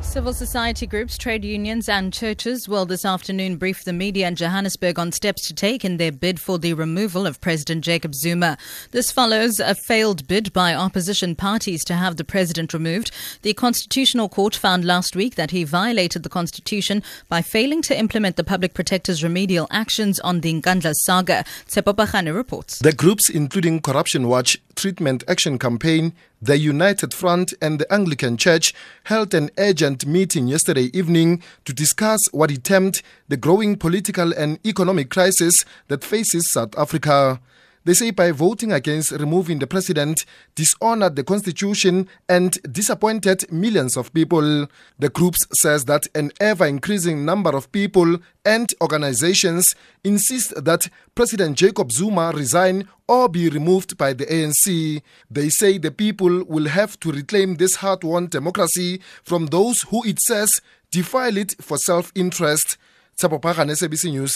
Civil society groups, trade unions and churches will this afternoon brief the media in Johannesburg on steps to take in their bid for the removal of President Jacob Zuma. This follows a failed bid by opposition parties to have the president removed. The Constitutional Court found last week that he violated the Constitution by failing to implement the public protector's remedial actions on the Nkandla saga. Tshepo Pagane reports. The groups, including Corruption Watch, Treatment Action Campaign, The United Front and the Anglican Church, held an urgent meeting yesterday evening to discuss what it termed the growing political and economic crisis that faces South Africa. They say by voting against removing the president, dishonored the constitution and disappointed millions of people. The group says that an ever-increasing number of people and organizations insist that President Jacob Zuma resign or be removed by the ANC. They say the people will have to reclaim this hard-won democracy from those who, it says, defile it for self-interest. Tshepo Pagane, SABC News.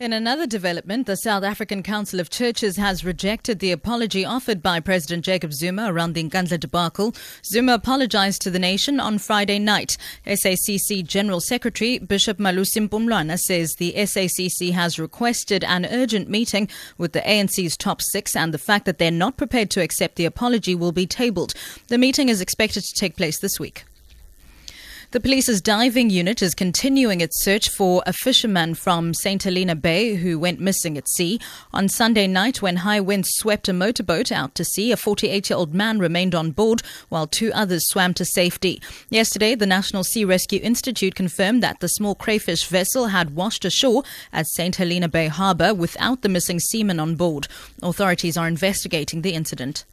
In another development, the South African Council of Churches has rejected the apology offered by President Jacob Zuma around the Nkandla debacle. Zuma apologized to the nation on Friday night. SACC General Secretary Bishop Malusi Mpumlwana says the SACC has requested an urgent meeting with the ANC's top six, and the fact that they're not prepared to accept the apology will be tabled. The meeting is expected to take place this week. The police's diving unit is continuing its search for a fisherman from St Helena Bay who went missing at sea. On Sunday night, when high winds swept a motorboat out to sea, a 48-year-old man remained on board while two others swam to safety. Yesterday, the National Sea Rescue Institute confirmed that the small crayfish vessel had washed ashore at St Helena Bay harbour without the missing seaman on board. Authorities are investigating the incident.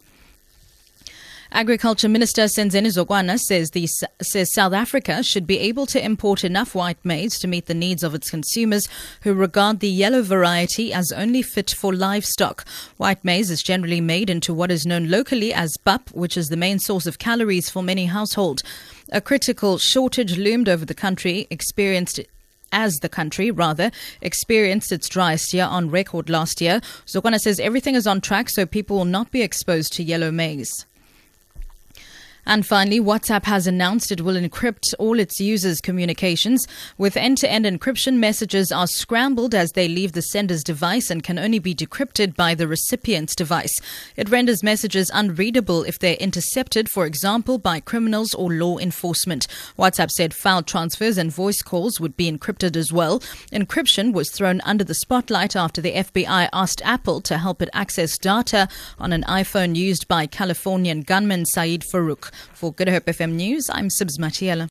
Agriculture Minister Senzeni Zogwana says South Africa should be able to import enough white maize to meet the needs of its consumers, who regard the yellow variety as only fit for livestock. White maize is generally made into what is known locally as pap, which is the main source of calories for many households. A critical shortage loomed over the country as the country experienced its driest year on record last year. Zogwana says everything is on track, so people will not be exposed to yellow maize. And finally, WhatsApp has announced it will encrypt all its users' communications. With end-to-end encryption, messages are scrambled as they leave the sender's device and can only be decrypted by the recipient's device. It renders messages unreadable if they're intercepted, for example, by criminals or law enforcement. WhatsApp said file transfers and voice calls would be encrypted as well. Encryption was thrown under the spotlight after the FBI asked Apple to help it access data on an iPhone used by Californian gunman Syed Farook. For Good Hope FM News, I'm Sibs Mathiela.